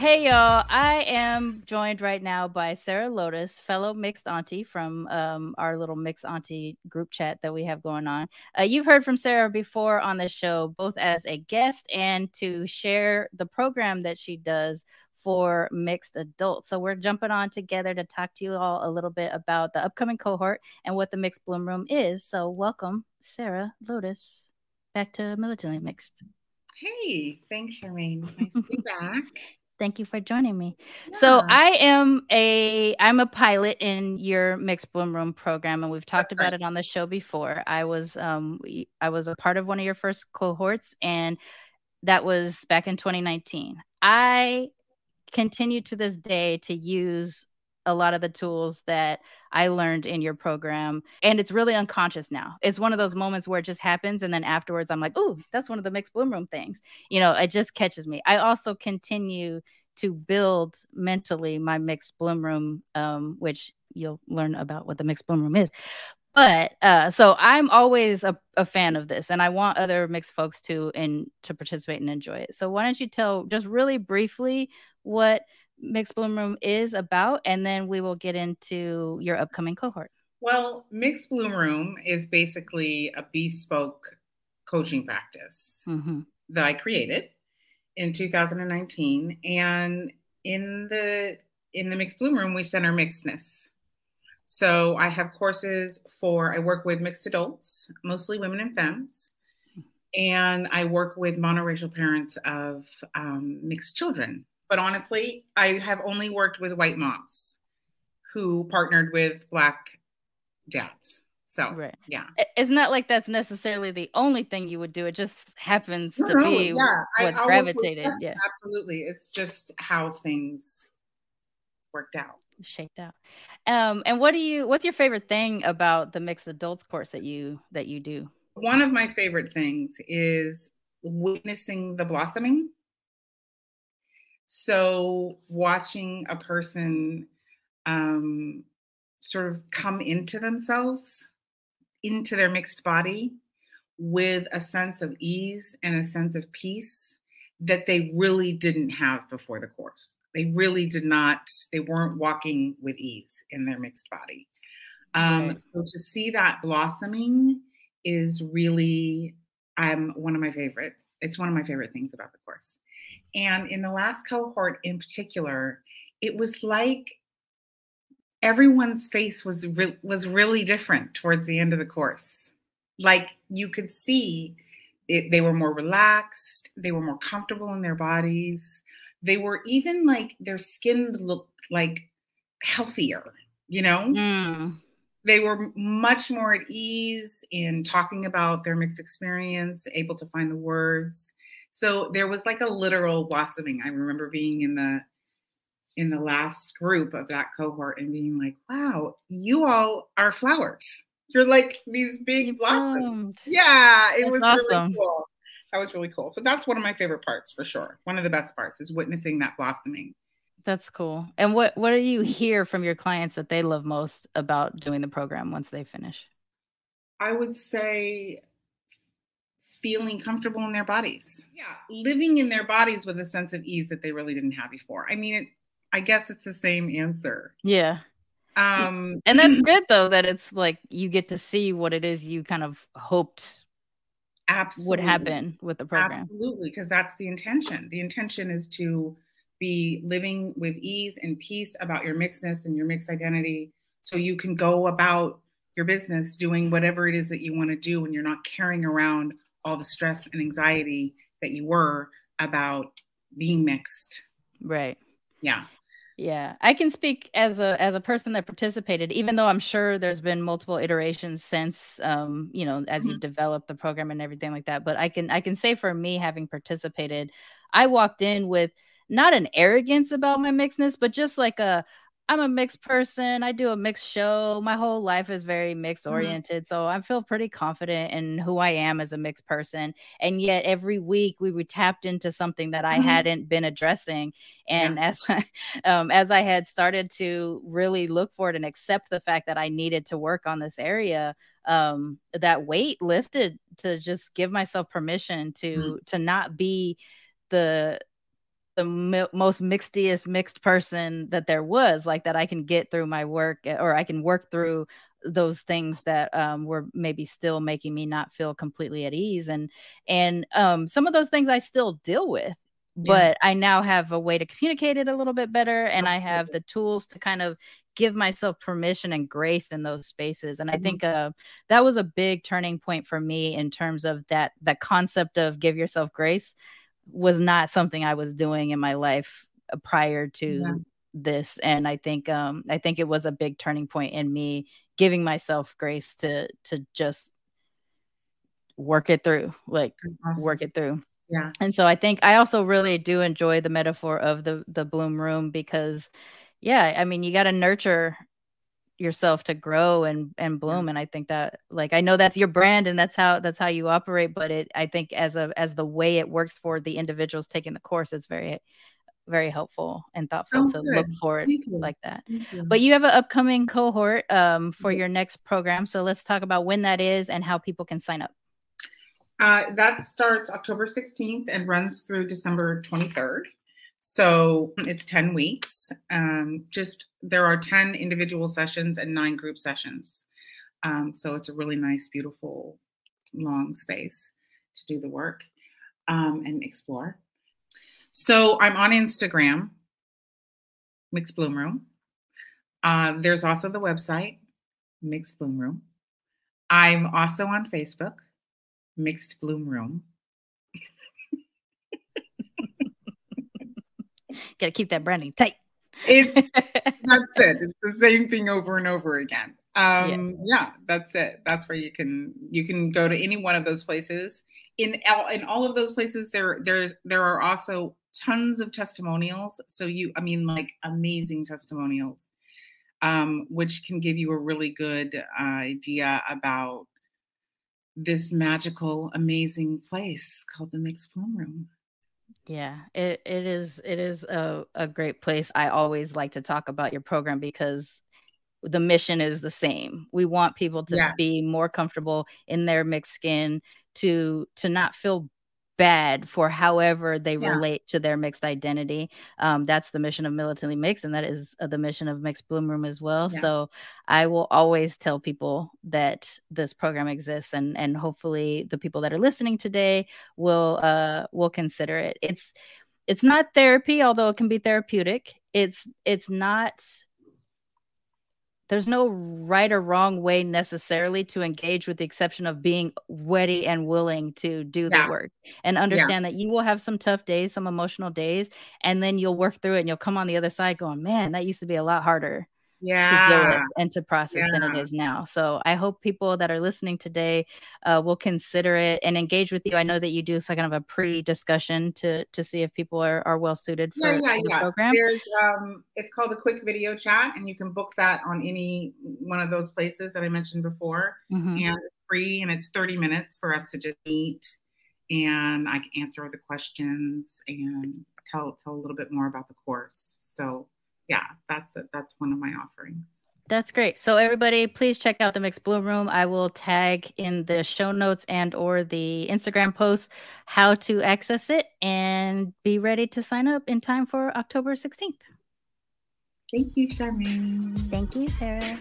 Hey, y'all. I am joined right now by Sarah Lotus, fellow Mixed Auntie from our little Mixed Auntie group chat that we have going on. You've heard from Sarah before on the show, both as a guest and to share the program that she does for mixed adults. So we're jumping on together to talk to you all a little bit about the upcoming cohort and what the Mixed Bloom Room is. So welcome, Sarah Lotus, back to Militantly Mixed. Hey, thanks, Charmaine. It's nice to be back. Thank you for joining me. Yeah. So I'm a pilot in your Mixed Bloom Room program, and we've talked about it on the show before. I was a part of one of your first cohorts, and that was back in 2019. I continue to this day to use a lot of the tools that I learned in your program. And it's really unconscious now. It's one of those moments where it just happens. And then afterwards, I'm like, oh, that's one of the Mixed Bloom Room things. You know, it just catches me. I also continue to build mentally my Mixed Bloom Room, which you'll learn about what the Mixed Bloom Room is. But so I'm always a fan of this, and I want other mixed folks to participate and enjoy it. So why don't you tell just really briefly what Mixed Bloom Room is about, and then we will get into your upcoming cohort. Well, Mixed Bloom Room is basically a bespoke coaching practice that I created in 2019. And in the Mixed Bloom Room, we center mixedness. So I have courses I work with mixed adults, mostly women and femmes. And I work with monoracial parents of mixed children. But honestly, I have only worked with white moms who partnered with Black dads. So, right. Yeah. It's not like that's necessarily the only thing you would do. It just happens what's gravitated. Yeah, absolutely. It's just how things worked out. Shaped out. And what's your favorite thing about the mixed adults course that you do? One of my favorite things is witnessing the blossoming. So watching a person sort of come into themselves, into their mixed body with a sense of ease and a sense of peace that they really didn't have before the course. They really did not, they weren't walking with ease in their mixed body. Right. So to see that blossoming is really it's one of my favorite things about the course. And in the last cohort in particular, it was like everyone's face was really different towards the end of the course. Like you could see it, they were more relaxed. They were more comfortable in their bodies. They were even like their skin looked like healthier, you know? Mm. They were much more at ease in talking about their mixed experience, able to find the words. So there was like a literal blossoming. I remember being in the last group of that cohort and being like, wow, you all are flowers. You're like these big blossoms. Yeah, it was awesome. Really cool. That was really cool. So that's one of my favorite parts for sure. One of the best parts is witnessing that blossoming. That's cool. And what do you hear from your clients that they love most about doing the program once they finish? I would say feeling comfortable in their bodies. Yeah, living in their bodies with a sense of ease that they really didn't have before. I mean, I guess it's the same answer. Yeah. And that's good, though, that it's like you get to see what it is you kind of hoped would happen with the program. Absolutely, because that's the intention. The intention is to be living with ease and peace about your mixedness and your mixed identity so you can go about your business doing whatever it is that you want to do and you're not carrying around all the stress and anxiety that you were about being mixed. Right. Yeah. Yeah. I can speak as a person that participated, even though I'm sure there's been multiple iterations since, you know, as you've developed the program and everything like that. But I can say for me, having participated, I walked in with not an arrogance about my mixedness, but just like I'm a mixed person. I do a mixed show. My whole life is very mixed oriented. So I feel pretty confident in who I am as a mixed person. And yet every week we were tapped into something that I hadn't been addressing. And as I had started to really look for it and accept the fact that I needed to work on this area, that weight lifted to just give myself permission to not be the the most mixediest mixed person that there was, like that I can get through my work, or I can work through those things that were maybe still making me not feel completely at ease. And some of those things I still deal with, but I now have a way to communicate it a little bit better. And I have the tools to kind of give myself permission and grace in those spaces. And I think that was a big turning point for me in terms of that, the concept of give yourself grace was not something I was doing in my life prior to this. And I think it was a big turning point in me giving myself grace to just work it through, like work it through. Yeah. And so I think I also really do enjoy the metaphor of the bloom room because, yeah, I mean, you got to nurture yourself to grow and bloom. And I think that, like, I know that's your brand and that's how you operate, but I think as the way it works for the individuals taking the course, it's very, very helpful and thoughtful to look forward like that. But you have an upcoming cohort for your next program. So let's talk about when that is and how people can sign up. That starts October 16th and runs through December 23rd. So it's 10 weeks. There are 10 individual sessions and 9 group sessions. So it's a really nice, beautiful, long space to do the work and explore. So I'm on Instagram, Mixed Bloom Room. There's also the website, Mixed Bloom Room. I'm also on Facebook, Mixed Bloom Room. Gotta keep that branding tight. That's it. It's the same thing over and over again. Yeah, that's it. That's where you can go to any one of those places. In all of those places, there are also tons of testimonials. So amazing testimonials, which can give you a really good idea about this magical, amazing place called the Mixed Bloom Room. Yeah, it is a great place. I always like to talk about your program because the mission is the same. We want people to be more comfortable in their mixed skin, to not feel bad for however they relate to their mixed identity. That's the mission of Militantly Mixed, and that is the mission of Mixed Bloom Room as well. Yeah. So I will always tell people that this program exists, and hopefully the people that are listening today will consider it. It's not therapy, although it can be therapeutic. It's not. There's no right or wrong way necessarily to engage, with the exception of being ready and willing to do the work and understand that you will have some tough days, some emotional days, and then you'll work through it and you'll come on the other side going, man, that used to be a lot harder to deal with and to process than it is now. So I hope people that are listening today will consider it and engage with you. I know that you do so kind of a pre-discussion to see if people are well suited for the program. There's, it's called a quick video chat, and you can book that on any one of those places that I mentioned before. And it's free, and it's 30 minutes for us to just meet, and I can answer the questions and tell a little bit more about the course. So yeah, that's one of my offerings. That's great. So everybody, please check out the Mixed Bloom Room. I will tag in the show notes and or the Instagram post how to access it, and be ready to sign up in time for October 16th. Thank you, Charmaine. Thank you, Sarah.